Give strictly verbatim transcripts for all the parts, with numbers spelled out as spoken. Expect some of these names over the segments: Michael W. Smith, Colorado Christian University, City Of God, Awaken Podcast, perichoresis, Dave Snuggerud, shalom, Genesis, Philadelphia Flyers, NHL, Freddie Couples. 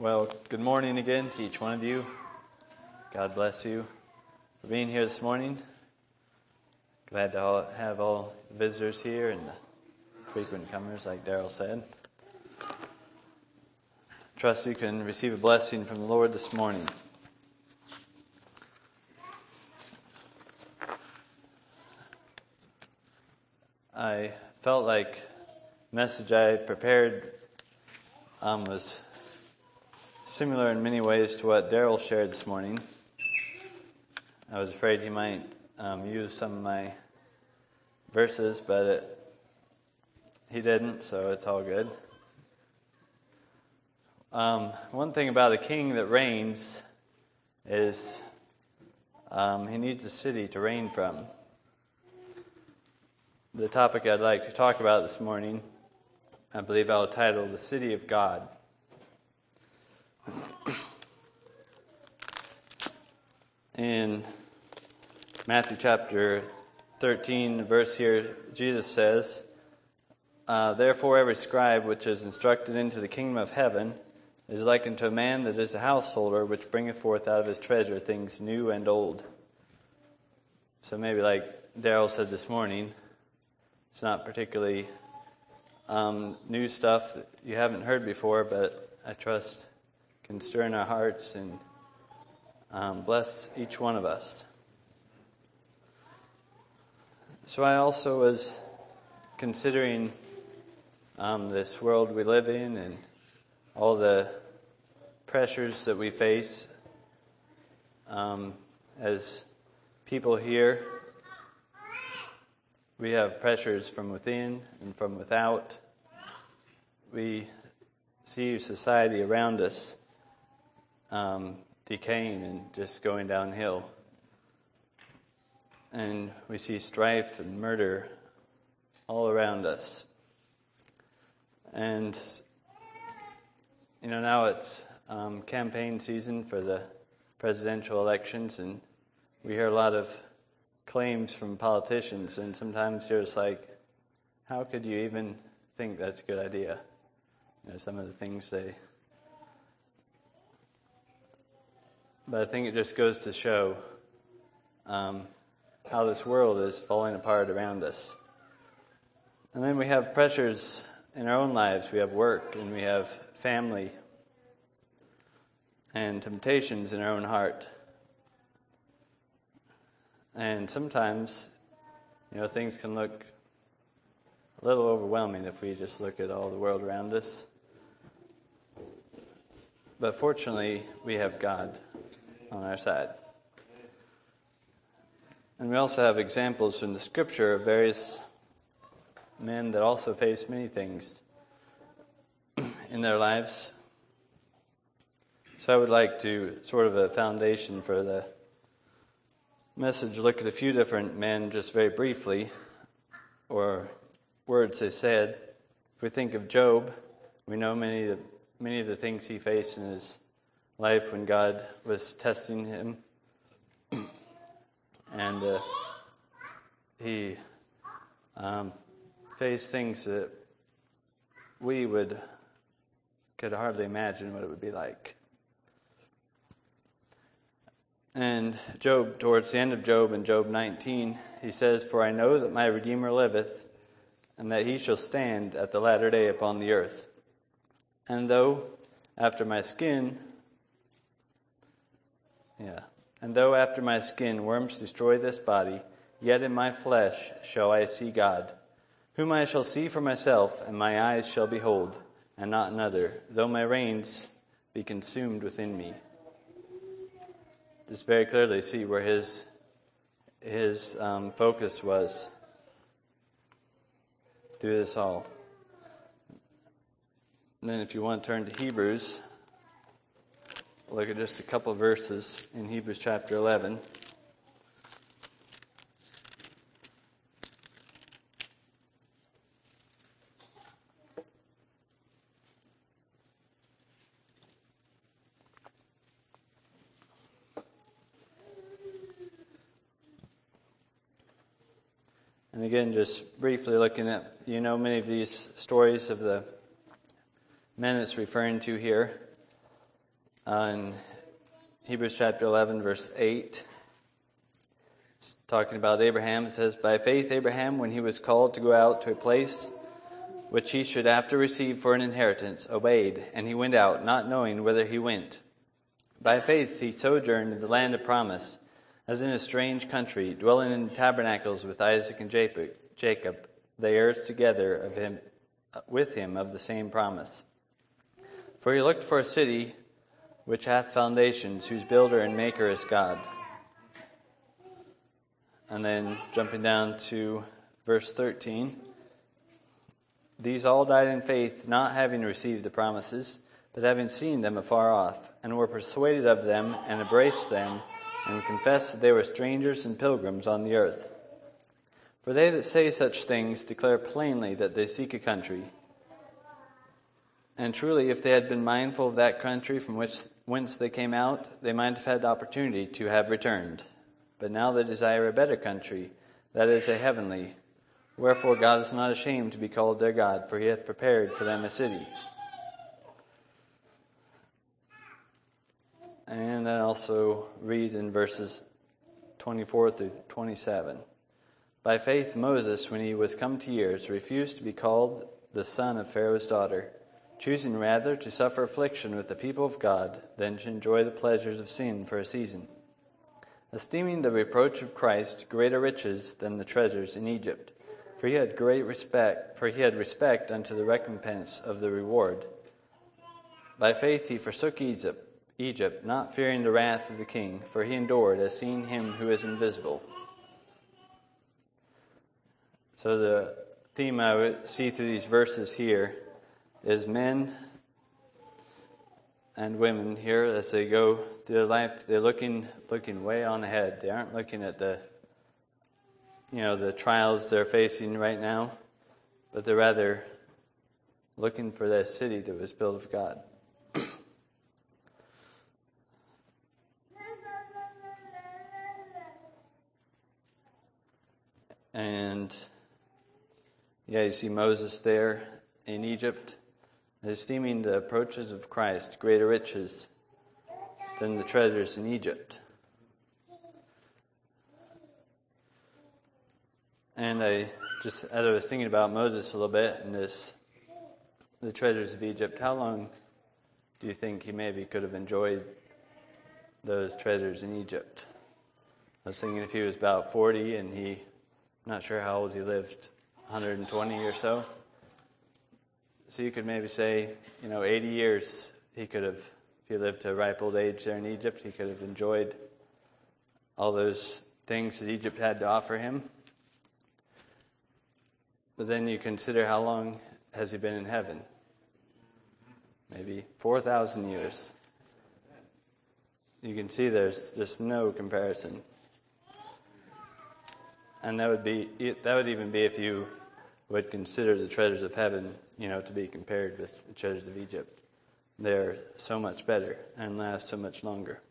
Well, good morning again to each one of you. God bless you for being here this morning. Glad to all, have all the visitors here and the frequent comers, like Daryl said. Trust you can receive a blessing from the Lord this morning. I felt like the message I prepared um, was similar in many ways to what Daryl shared this morning. I was afraid he might um, use some of my verses, but it, he didn't, so it's all good. Um, one thing about a king that reigns is um, he needs a city to reign from. The topic I'd like to talk about this morning, I believe I'll title The City of God. In Matthew chapter thirteen, verse here, Jesus says, uh, "Therefore every scribe which is instructed into the kingdom of heaven is like unto a man that is a householder, which bringeth forth out of his treasure things new and old." So maybe like Daryl said this morning, it's not particularly um, new stuff that you haven't heard before, but I trust can stir in our hearts and um, bless each one of us. So I also was considering um, this world we live in and all the pressures that we face um, as people here. We have pressures from within and from without. We see society around us Um, decaying and just going downhill. And we see strife and murder all around us. And, you know, now it's um, campaign season for the presidential elections, and we hear a lot of claims from politicians, and sometimes you're just like, how could you even think that's a good idea? You know, some of the things they... But I think it just goes to show um, how this world is falling apart around us. And then we have pressures in our own lives. We have work and we have family and temptations in our own heart. And sometimes, you know, things can look a little overwhelming if we just look at all the world around us. But fortunately, we have God on our side. And we also have examples from the scripture of various men that also face many things in their lives. So I would like to, sort of a foundation for the message, look at a few different men just very briefly, or words they said. If we think of Job, we know many of, many of the things he faced in his life when God was testing him, and uh, he um, faced things that we would could hardly imagine what it would be like. And Job, towards the end of Job, in Job nineteen, he says, "For I know that my Redeemer liveth, and that he shall stand at the latter day upon the earth. And though after my skin Yeah. And though after my skin worms destroy this body, yet in my flesh shall I see God, whom I shall see for myself, and my eyes shall behold, and not another, though my reins be consumed within me." Just very clearly see where his his um, focus was through this all. And then if you want to turn to Hebrews, look at just a couple verses in Hebrews chapter eleven. And again, just briefly looking at, you know, many of these stories of the men it's referring to here. on Hebrews chapter eleven, verse eight. It's talking about Abraham. It says, "By faith Abraham, when he was called to go out to a place which he should after receive for an inheritance, obeyed, and he went out, not knowing whither he went. By faith he sojourned in the land of promise, as in a strange country, dwelling in tabernacles with Isaac and Jacob, the heirs together of him, with him of the same promise. For he looked for a city which hath foundations, whose builder and maker is God." And then jumping down to verse thirteen, "These all died in faith, not having received the promises, but having seen them afar off, and were persuaded of them, and embraced them, and confessed that they were strangers and pilgrims on the earth. For they that say such things declare plainly that they seek a country. And truly, if they had been mindful of that country from which whence they came out, they might have had opportunity to have returned. But now they desire a better country, that is, a heavenly. Wherefore God is not ashamed to be called their God, for he hath prepared for them a city." And I also read in verses twenty-four through twenty-seven. "By faith Moses, when he was come to years, refused to be called the son of Pharaoh's daughter, choosing rather to suffer affliction with the people of God than to enjoy the pleasures of sin for a season, esteeming the reproach of Christ greater riches than the treasures in Egypt, for he had great respect, for he had respect unto the recompense of the reward. By faith he forsook Egypt, Egypt, not fearing the wrath of the king, for he endured as seeing him who is invisible." So the theme I would see through these verses here is men and women here, as they go through their life, they're looking looking way on ahead. They aren't looking at the you know the trials they're facing right now, but they're rather looking for that city that was built of God. And, yeah, you see Moses there in Egypt, esteeming the approaches of Christ greater riches than the treasures in Egypt. And I just, as I was thinking about Moses a little bit and this, the treasures of Egypt, how long do you think he maybe could have enjoyed those treasures in Egypt? I was thinking if he was about forty and he... not sure how old he lived, one hundred twenty or so. So you could maybe say, you know, eighty years he could have, if he lived to a ripe old age there in Egypt, he could have enjoyed all those things that Egypt had to offer him. But then you consider how long has he been in heaven? Maybe four thousand years. You can see there's just no comparison. And that would be that would even be if you would consider the treasures of heaven, you know, to be compared with the treasures of Egypt. They're so much better and last so much longer.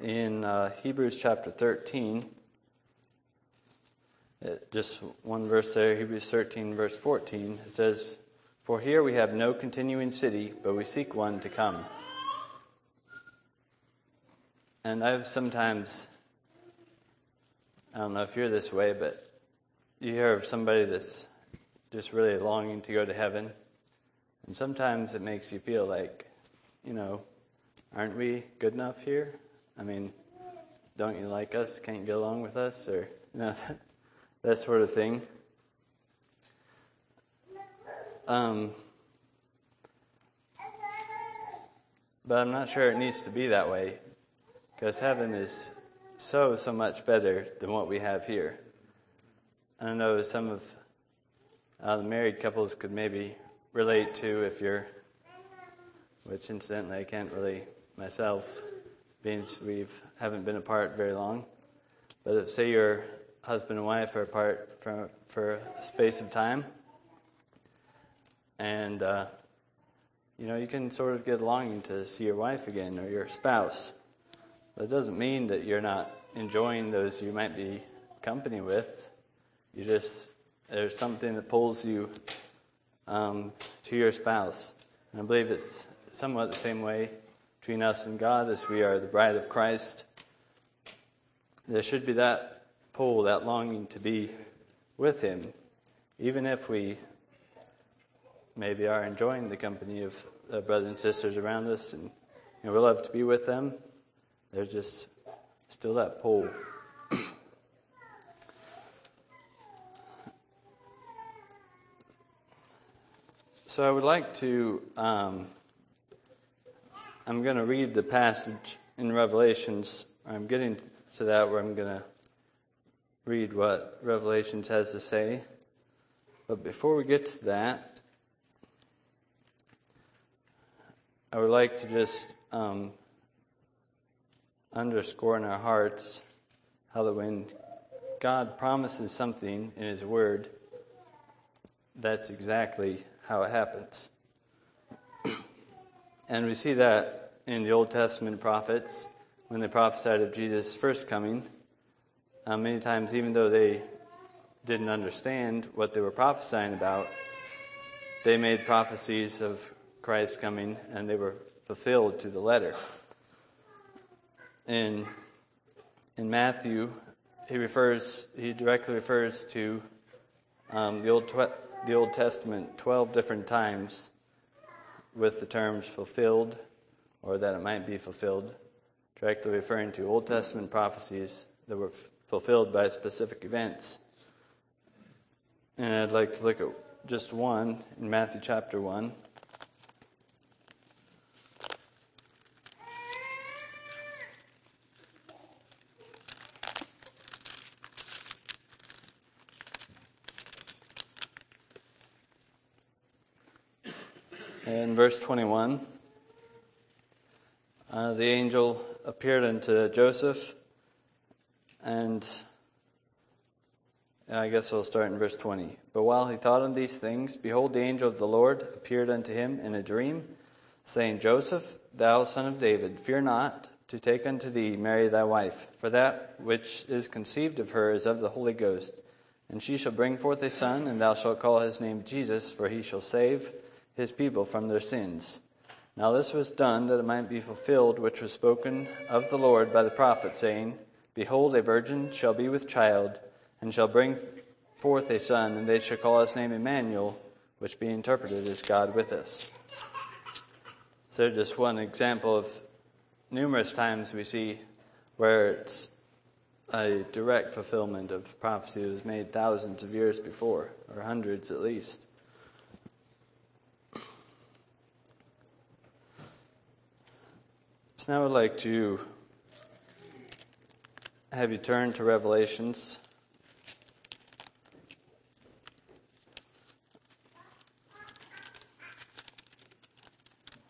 In uh, Hebrews chapter thirteen, it, just one verse there, Hebrews thirteen, verse fourteen, it says, "For here we have no continuing city, but we seek one to come." And I've sometimes, I don't know if you're this way, but you hear of somebody that's just really longing to go to heaven. And sometimes it makes you feel like, you know, aren't we good enough here? I mean, don't you like us? Can't you get along with us? Or, you know, that, that sort of thing. Um, but I'm not sure it needs to be that way, because heaven is so, so much better than what we have here. I know some of uh, the married couples could maybe relate to, if you're, which incidentally I can't really myself, being we've haven't been apart very long, but if, say your husband and wife are apart for, for a space of time, and, uh, you know, you can sort of get longing to see your wife again or your spouse. But it doesn't mean that you're not enjoying those you might be company with. You just There's something that pulls you um, to your spouse. And I believe it's somewhat the same way between us and God as we are the bride of Christ. There should be that pull, that longing to be with Him, even if we maybe are enjoying the company of uh, brothers and sisters around us, and you know, we love to be with them. There's just still that pull. So I would like to, um, I'm going to read the passage in Revelations. I'm getting to that where I'm going to read what Revelations has to say. But before we get to that, I would like to just um, underscore in our hearts how that when God promises something in His Word, that's exactly how it happens. And we see that in the Old Testament prophets, when they prophesied of Jesus' first coming. Uh, many times, even though they didn't understand what they were prophesying about, they made prophecies of Christ's coming, and they were fulfilled to the letter. In in Matthew, he refers he directly refers to um, the Old Testament. The Old Testament twelve different times with the terms fulfilled, or that it might be fulfilled, directly referring to Old Testament prophecies that were f- fulfilled by specific events. And I'd like to look at just one in Matthew chapter one. In verse twenty-one, uh, the angel appeared unto Joseph, and I guess I'll start in verse twenty. But while he thought on these things, behold, the angel of the Lord appeared unto him in a dream, saying, Joseph, thou son of David, fear not to take unto thee Mary thy wife, for that which is conceived of her is of the Holy Ghost. And she shall bring forth a son, and thou shalt call his name Jesus, for he shall save His people from their sins. Now this was done that it might be fulfilled which was spoken of the Lord by the prophet, saying, Behold, a virgin shall be with child, and shall bring forth a son, and they shall call his name Emmanuel, which be interpreted as God with us. So just one example of numerous times we see where it's a direct fulfillment of prophecy that was made thousands of years before, or hundreds at least. So now I'd like to have you turn to Revelations.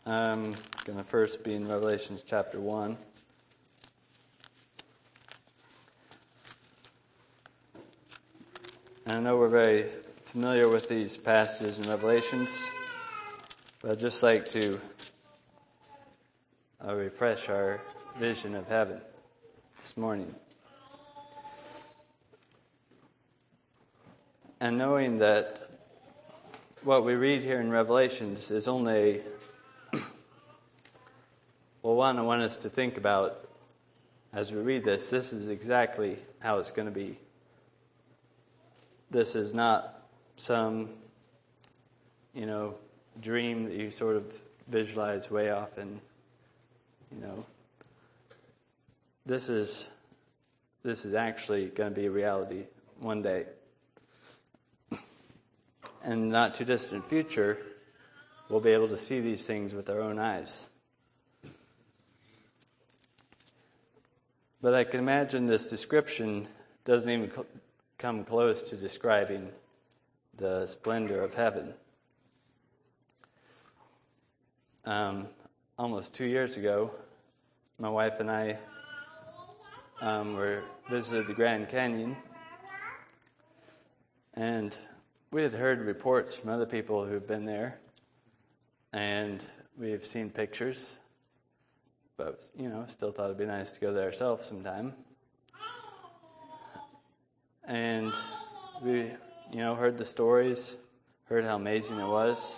I'm going to first be in Revelations chapter one. And I know we're very familiar with these passages in Revelations, but I'd just like to I'll refresh our vision of heaven this morning. And knowing that what we read here in Revelations is only, well, one, I want us to think about as we read this, this is exactly how it's going to be. This is not some, you know, dream that you sort of visualize way off and You know, this is this is actually going to be a reality one day. And not too distant future, we'll be able to see these things with our own eyes. But I can imagine this description doesn't even cl- come close to describing the splendor of heaven. Um. Almost two years ago, my wife and I um, were visited the Grand Canyon, and we had heard reports from other people who've been there, and we've seen pictures, but you know, still thought it'd be nice to go there ourselves sometime. And we you know, heard the stories, heard how amazing it was.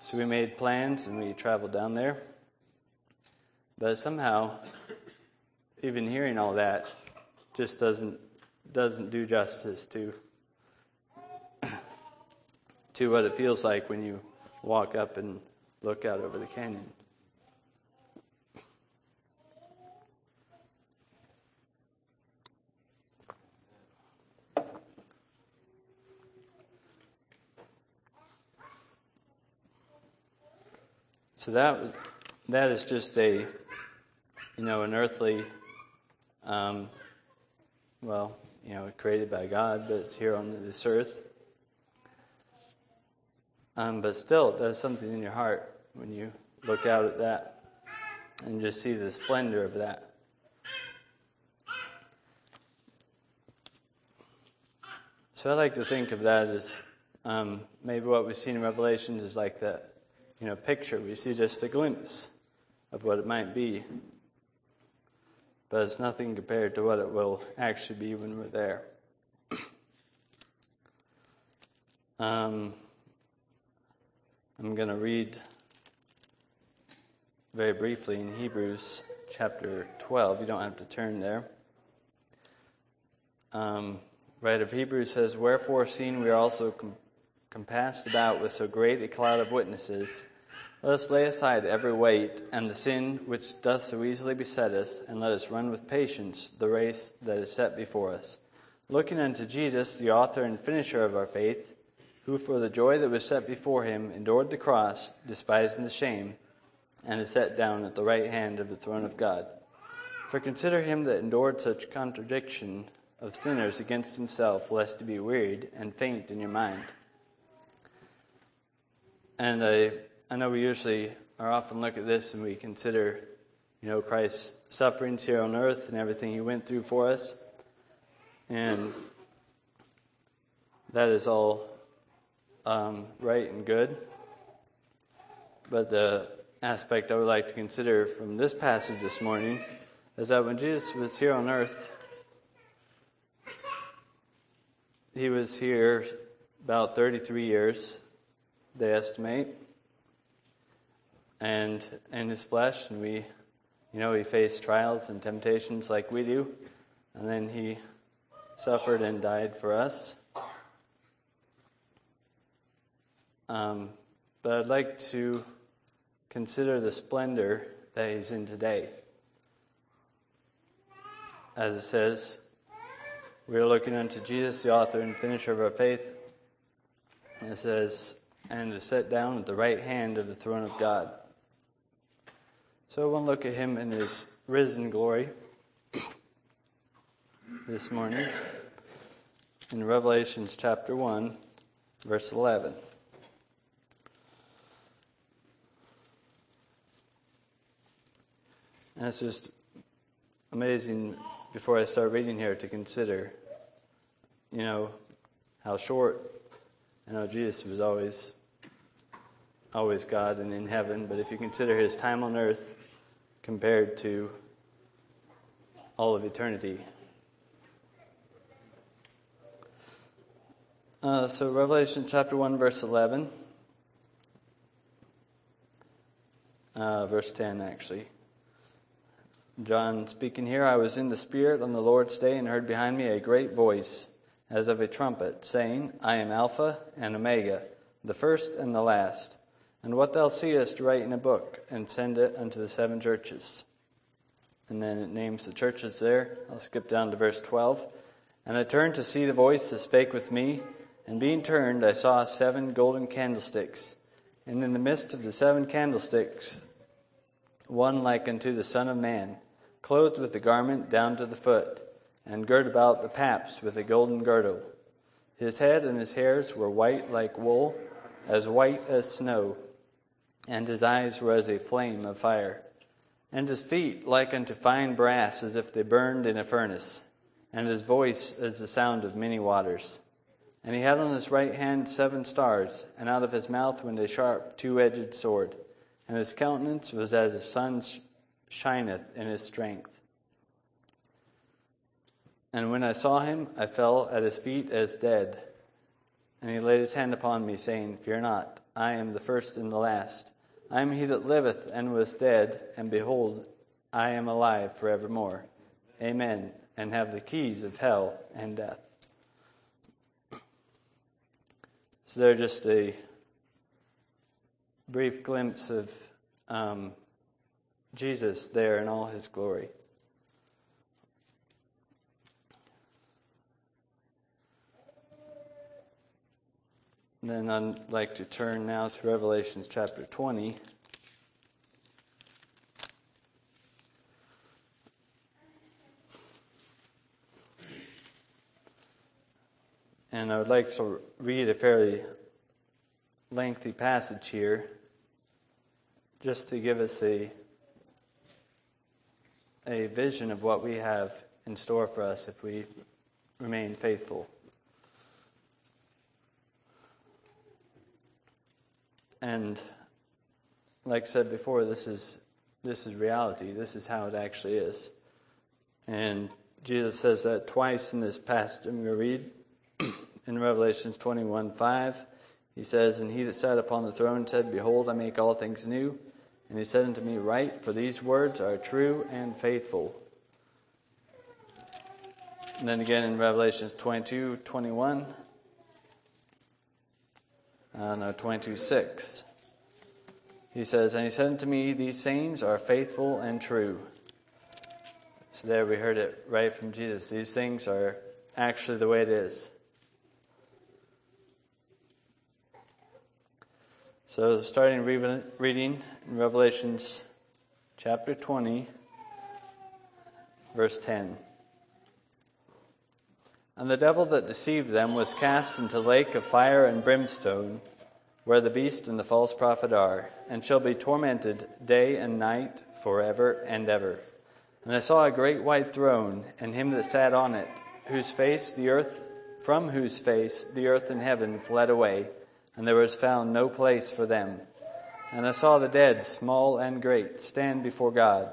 So we made plans and we traveled down there. But somehow, even hearing all that just doesn't doesn't do justice to to what it feels like when you walk up and look out over the canyon. So that that is just a, you know, an earthly, um, well, you know, created by God, but it's here on this earth. Um, but still, it does something in your heart when you look out at that and just see the splendor of that. So I like to think of that as um, maybe what we've seen in Revelations is like that, you know, picture. We see just a glimpse of what it might be, but it's nothing compared to what it will actually be when we're there. Um, I'm going to read very briefly in Hebrews chapter twelve. You don't have to turn there. Um, right of Hebrews says, "Wherefore, seeing we are also com- compassed about with so great a cloud of witnesses, let us lay aside every weight and the sin which doth so easily beset us, and let us run with patience the race that is set before us, looking unto Jesus, the author and finisher of our faith, who for the joy that was set before him endured the cross, despising the shame, and is set down at the right hand of the throne of God. For consider him that endured such contradiction of sinners against himself, lest you be wearied and faint in your mind." And I, I know we usually are often look at this and we consider, you know, Christ's sufferings here on earth and everything he went through for us. And that is all um, right and good. But the aspect I would like to consider from this passage this morning is that when Jesus was here on earth, he was here about thirty-three years, they estimate, and in his flesh, and we, you know, he faced trials and temptations like we do, and then he suffered and died for us. Um, but I'd like to consider the splendor that he's in today. As it says, we are looking unto Jesus, the author and finisher of our faith. It says, and is set down at the right hand of the throne of God. So we'll look at him in his risen glory this morning in Revelations chapter one, verse eleven. And it's just amazing, before I start reading here, to consider, you know, how short. I know Jesus was always always God and in heaven, but if you consider his time on earth compared to all of eternity. Uh, so Revelation chapter one, verse eleven, uh, verse ten actually. John speaking here, "I was in the Spirit on the Lord's day and heard behind me a great voice as of a trumpet, saying, I am Alpha and Omega, the first and the last. And what thou seest, write in a book, and send it unto the seven churches." And then it names the churches there. I'll skip down to verse twelve. "And I turned to see the voice that spake with me, and being turned, I saw seven golden candlesticks. And in the midst of the seven candlesticks, one like unto the Son of Man, clothed with a garment down to the foot, and girt about the paps with a golden girdle. His head and his hairs were white like wool, as white as snow, and his eyes were as a flame of fire, and his feet like unto fine brass, as if they burned in a furnace, and his voice as the sound of many waters. And he had on his right hand seven stars, and out of his mouth went a sharp two-edged sword, and his countenance was as the sun shineth in his strength. And when I saw him, I fell at his feet as dead. And he laid his hand upon me, saying, Fear not, I am the first and the last. I am he that liveth and was dead, and behold, I am alive forevermore. Amen, and have the keys of hell and death. So they're just a brief glimpse of um, Jesus there in all his glory. Then I'd like to turn now to Revelation chapter twenty. And I would like to read a fairly lengthy passage here, just to give us a, a vision of what we have in store for us if we remain faithful. And like I said before, this is this is reality. This is how it actually is. And Jesus says that twice in this passage. I'm going to read in Revelation twenty-one five. He says, And he that sat upon the throne said, Behold, I make all things new. And he said unto me, Write, for these words are true and faithful. And then again in Revelation twenty-two twenty-one. Uh, no, twenty-two six. He says, And he said unto me, These sayings are faithful and true. So there we heard it right from Jesus. These things are actually the way it is. So starting re- reading in Revelation chapter twenty, verse ten. And the devil that deceived them was cast into the lake of fire and brimstone, where the beast and the false prophet are, and shall be tormented day and night forever and ever. And I saw a great white throne, and him that sat on it, whose face the earth, from whose face the earth and heaven fled away, and there was found no place for them. And I saw the dead, small and great, stand before God.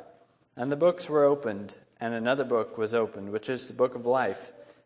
And the books were opened, and another book was opened, which is the book of life.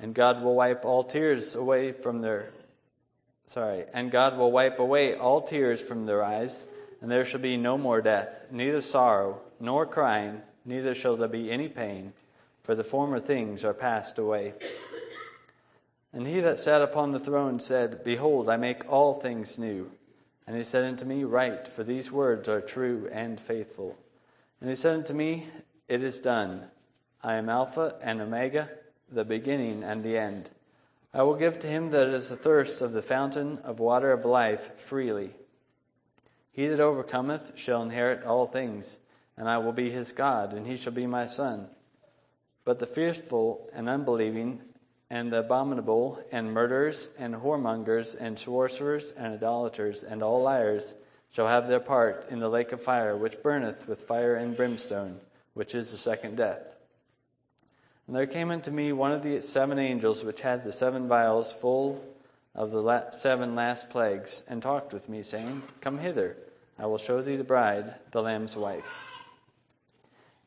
And God will wipe all tears away from their sorry, and God will wipe away all tears from their eyes, and there shall be no more death, neither sorrow, nor crying, neither shall there be any pain, for the former things are passed away. And he that sat upon the throne said, Behold, I make all things new. And he said unto me, Write, for these words are true and faithful. And he said unto me, It is done. I am Alpha and Omega, the beginning and the end. I will give to him that is athirst of the fountain of water of life freely. He that overcometh shall inherit all things, and I will be his God, and he shall be my son. But the fearful and unbelieving, and the abominable, and murderers, and whoremongers, and sorcerers, and idolaters, and all liars, shall have their part in the lake of fire, which burneth with fire and brimstone, which is the second death. And there came unto me one of the seven angels, which had the seven vials full of the la- seven last plagues, and talked with me, saying, Come hither, I will show thee the bride, the Lamb's wife.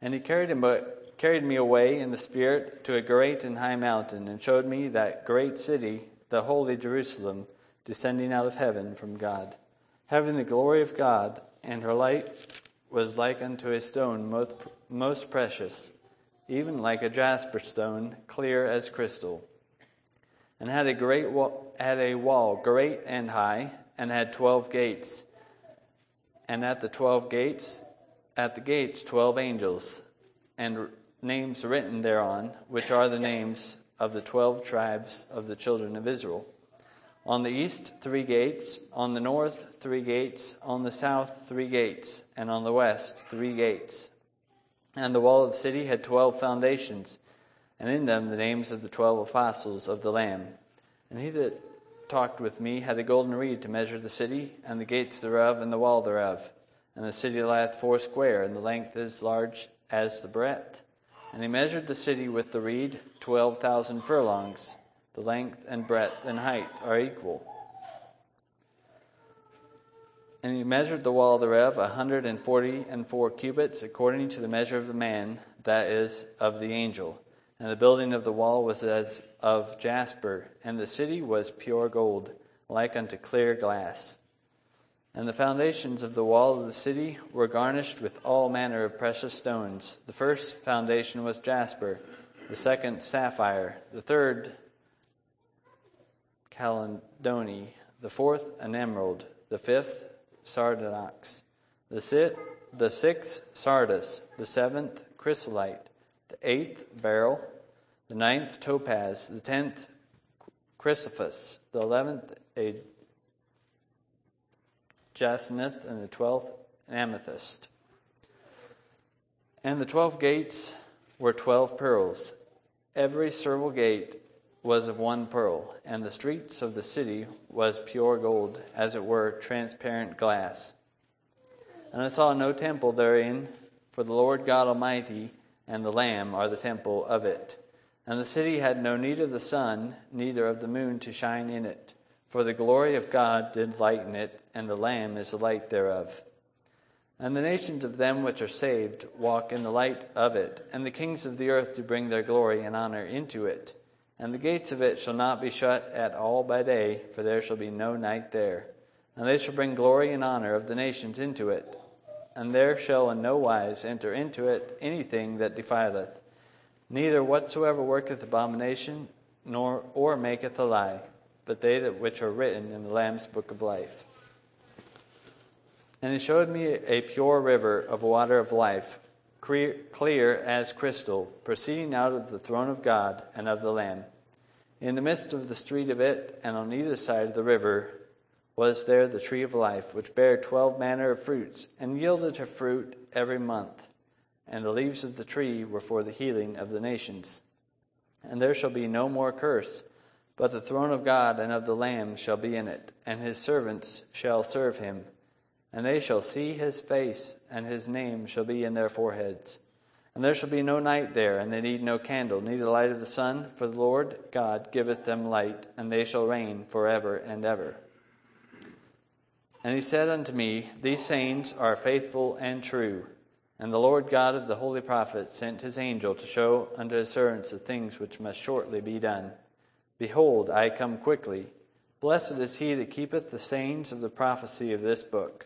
And he carried him, but carried me away in the Spirit to a great and high mountain, and showed me that great city, the holy Jerusalem, descending out of heaven from God, having the glory of God, and her light was like unto a stone most, most precious, even like a jasper stone, clear as crystal, and had a great wa- had a wall great and high, and had twelve gates, and at the twelve gates, at the gates twelve angels, and names written thereon, which are the names of the twelve tribes of the children of Israel. On the east three gates, on the north three gates, on the south three gates, and on the west three gates. And the wall of the city had twelve foundations, and in them the names of the twelve apostles of the Lamb. And he that talked with me had a golden reed to measure the city, and the gates thereof, and the wall thereof. And the city lieth foursquare, and the length is large as the breadth. And he measured the city with the reed, twelve thousand furlongs. The length and breadth and height are equal. And he measured the wall thereof a hundred and forty and four cubits, according to the measure of the man, that is, of the angel. And the building of the wall was as of jasper, and the city was pure gold, like unto clear glass. And the foundations of the wall of the city were garnished with all manner of precious stones. The first foundation was jasper, the second sapphire, the third chalcedony, the fourth an emerald, the fifth sardonyx, the, sit, the sixth sardis, the seventh chrysolite, the eighth beryl, the ninth topaz, the tenth chrysoprase, the eleventh a jacinth, and the twelfth an amethyst. And the twelve gates were twelve pearls. Every servile gate was of one pearl, and the streets of the city was pure gold, as it were transparent glass. And I saw no temple therein, for the Lord God Almighty and the Lamb are the temple of it. And the city had no need of the sun, neither of the moon to shine in it, for the glory of God did lighten it, and the Lamb is the light thereof. And the nations of them which are saved walk in the light of it, and the kings of the earth do bring their glory and honor into it. And the gates of it shall not be shut at all by day, for there shall be no night there. And they shall bring glory and honor of the nations into it. And there shall in no wise enter into it anything that defileth, neither whatsoever worketh abomination, nor or maketh a lie, but they that which are written in the Lamb's book of life. And he showed me a pure river of water of life, clear as crystal, proceeding out of the throne of God and of the Lamb. In the midst of the street of it, and on either side of the river, was there the tree of life, which bare twelve manner of fruits, and yielded her fruit every month. And the leaves of the tree were for the healing of the nations. And there shall be no more curse, but the throne of God and of the Lamb shall be in it, and his servants shall serve him. And they shall see his face, and his name shall be in their foreheads. And there shall be no night there, and they need no candle, neither light of the sun, for the Lord God giveth them light, and they shall reign forever and ever. And he said unto me, These sayings are faithful and true. And the Lord God of the holy prophets sent his angel to show unto his servants the things which must shortly be done. Behold, I come quickly. Blessed is he that keepeth the sayings of the prophecy of this book.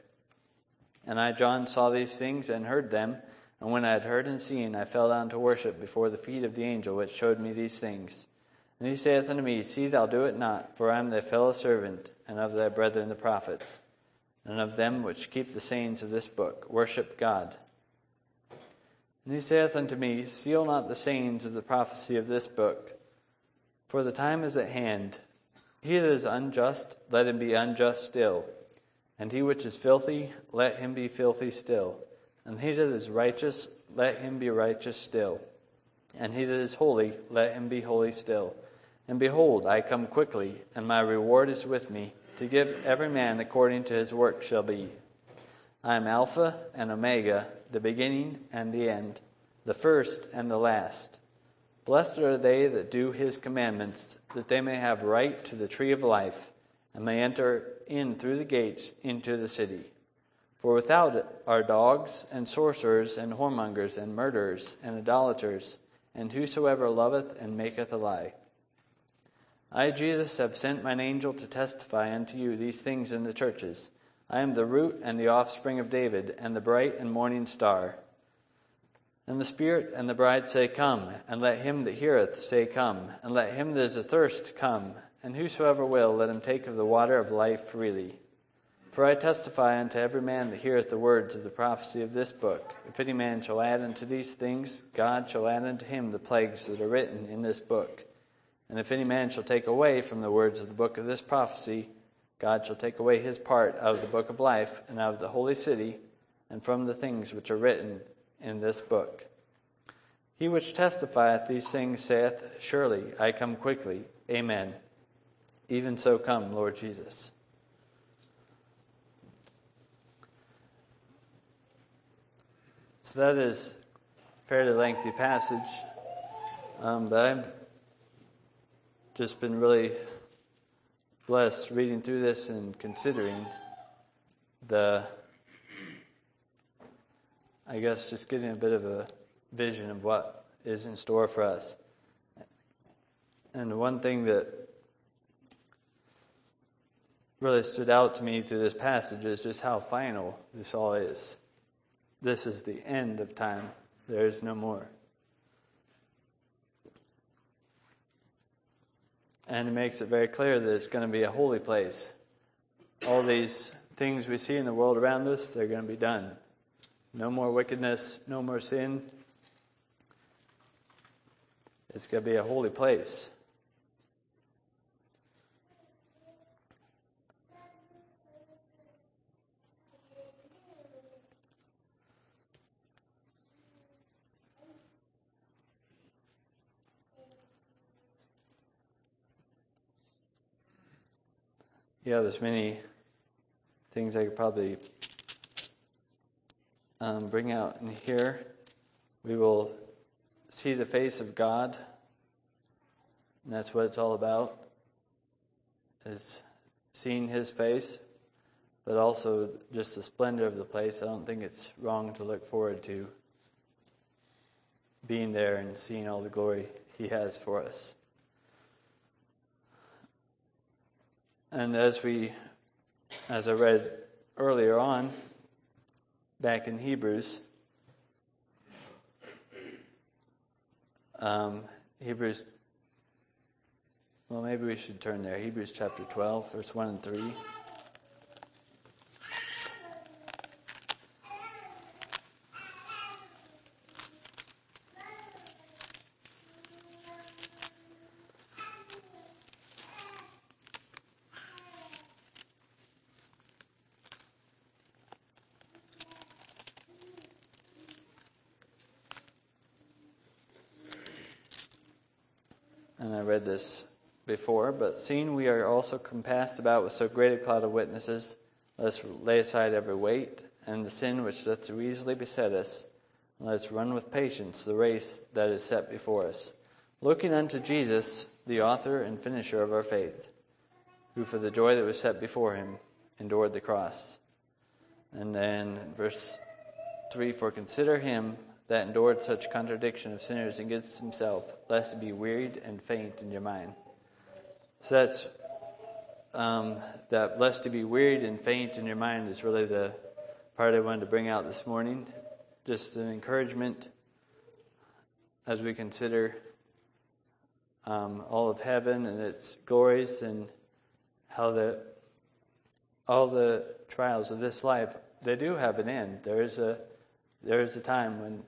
And I, John, saw these things and heard them. And when I had heard and seen, I fell down to worship before the feet of the angel which showed me these things. And he saith unto me, See thou do it not, for I am thy fellow servant, and of thy brethren the prophets, and of them which keep the sayings of this book, worship God. And he saith unto me, Seal not the sayings of the prophecy of this book, for the time is at hand. He that is unjust, let him be unjust still. And he which is filthy, let him be filthy still. And he that is righteous, let him be righteous still. And he that is holy, let him be holy still. And behold, I come quickly, and my reward is with me, to give every man according to his work shall be. I am Alpha and Omega, the beginning and the end, the first and the last. Blessed are they that do his commandments, that they may have right to the tree of life, and may enter in through the gates into the city. For without it are dogs, and sorcerers, and whoremongers, and murderers, and idolaters, and whosoever loveth and maketh a lie. I, Jesus, have sent mine angel to testify unto you these things in the churches. I am the root and the offspring of David, and the bright and morning star. And the Spirit and the bride say, Come, and let him that heareth say, Come, and let him that is athirst come, and whosoever will, let him take of the water of life freely. For I testify unto every man that heareth the words of the prophecy of this book. If any man shall add unto these things, God shall add unto him the plagues that are written in this book. And if any man shall take away from the words of the book of this prophecy, God shall take away his part out of the book of life and out of the holy city, and from the things which are written in this book. He which testifieth these things saith, Surely I come quickly. Amen. Even so come, Lord Jesus. So that is a fairly lengthy passage, um, but I've just been really blessed reading through this and considering the, I guess, just getting a bit of a vision of what is in store for us. And one thing that really stood out to me through this passage is just how final this all is. This is the end of time. There is no more. And it makes it very clear that it's going to be a holy place. All these things we see in the world around us, they're going to be done. No more wickedness, no more sin. It's going to be a holy place. Yeah, there's many things I could probably um, bring out in here. We will see the face of God, and that's what it's all about, is seeing His face, but also just the splendor of the place. I don't think it's wrong to look forward to being there and seeing all the glory He has for us. And as we, as I read earlier on, back in Hebrews, um, Hebrews, well, maybe we should turn there. Hebrews chapter twelve, verse one and three. And I read this before, but seeing we are also compassed about with so great a cloud of witnesses, let us lay aside every weight and the sin which doth too easily beset us, and let us run with patience the race that is set before us, looking unto Jesus, the author and finisher of our faith, who for the joy that was set before him endured the cross. And then verse three, for consider him that endured such contradiction of sinners against himself, lest be wearied and faint in your mind. So that's, um, that lest to be wearied and faint in your mind is really the part I wanted to bring out this morning. Just an encouragement as we consider um, all of heaven and its glories, and how the all the trials of this life, they do have an end. There is a, there is a time when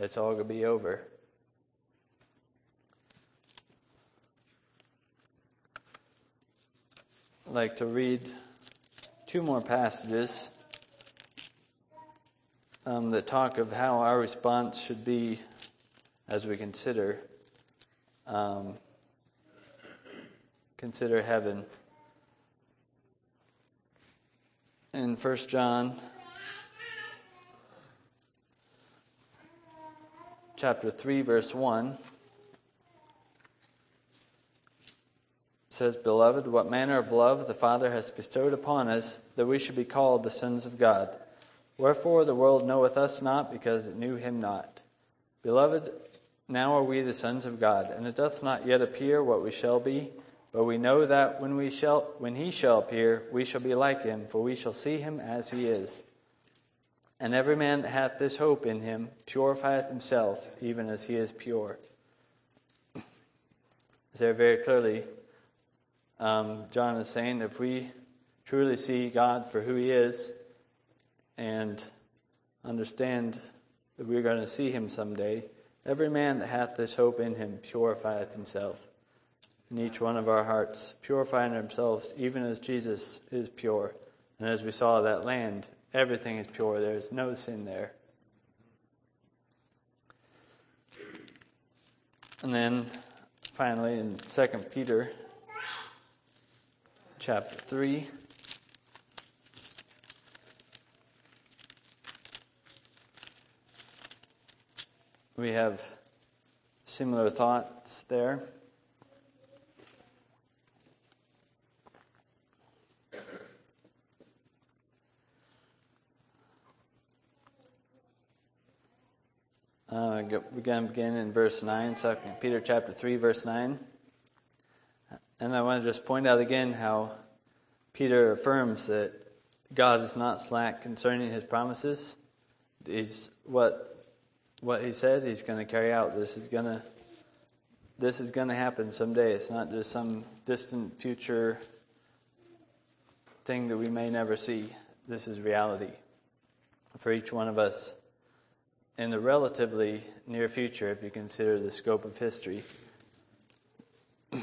it's all going to be over. I'd like to read two more passages um, that talk of how our response should be as we consider um, consider heaven. In First John chapter three, verse one, says, Beloved, what manner of love the Father has bestowed upon us, that we should be called the sons of God. Wherefore the world knoweth us not, because it knew him not. Beloved, now are we the sons of God, and it doth not yet appear what we shall be, but we know that when we shall, when he shall appear, we shall be like him, for we shall see him as he is. And every man that hath this hope in him purifieth himself, even as he is pure. There very clearly, um, John is saying, if we truly see God for who He is and understand that we are going to see Him someday. Every man that hath this hope in him purifieth himself, in each one of our hearts, purifying ourselves, even as Jesus is pure. And as we saw that land, everything is pure. There is no sin there. And then, finally, in Second Peter chapter three, we have similar thoughts there. Uh, we're going to begin in verse nine, Second Peter chapter three, verse nine. And I want to just point out again how Peter affirms that God is not slack concerning His promises. He's what what He said He's going to carry out. This is going to this is going to happen someday. It's not just some distant future thing that we may never see. This is reality for each one of us in the relatively near future, if you consider the scope of history. The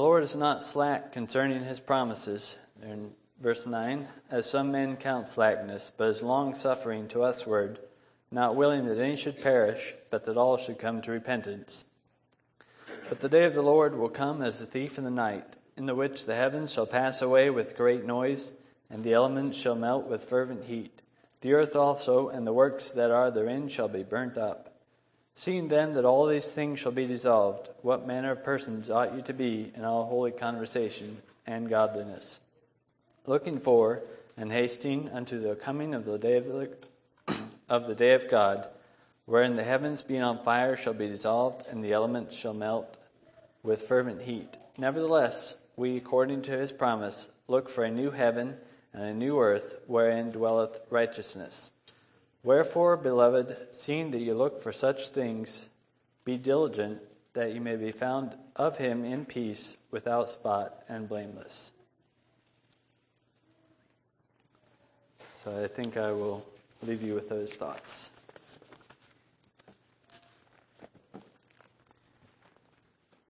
Lord is not slack concerning His promises, in verse nine, as some men count slackness, but is long-suffering to usward, not willing that any should perish, but that all should come to repentance. But the day of the Lord will come as a thief in the night, in the which the heavens shall pass away with great noise, and the elements shall melt with fervent heat. The earth also and the works that are therein shall be burnt up. Seeing then that all these things shall be dissolved, what manner of persons ought you to be in all holy conversation and godliness, looking for and hasting unto the coming of the day of the, of the day of God, wherein the heavens being on fire shall be dissolved, and the elements shall melt with fervent heat. Nevertheless, we, according to His promise, look for a new heaven and a new earth, wherein dwelleth righteousness. Wherefore, beloved, seeing that you look for such things, be diligent that you may be found of Him in peace, without spot and blameless. So I think I will leave you with those thoughts.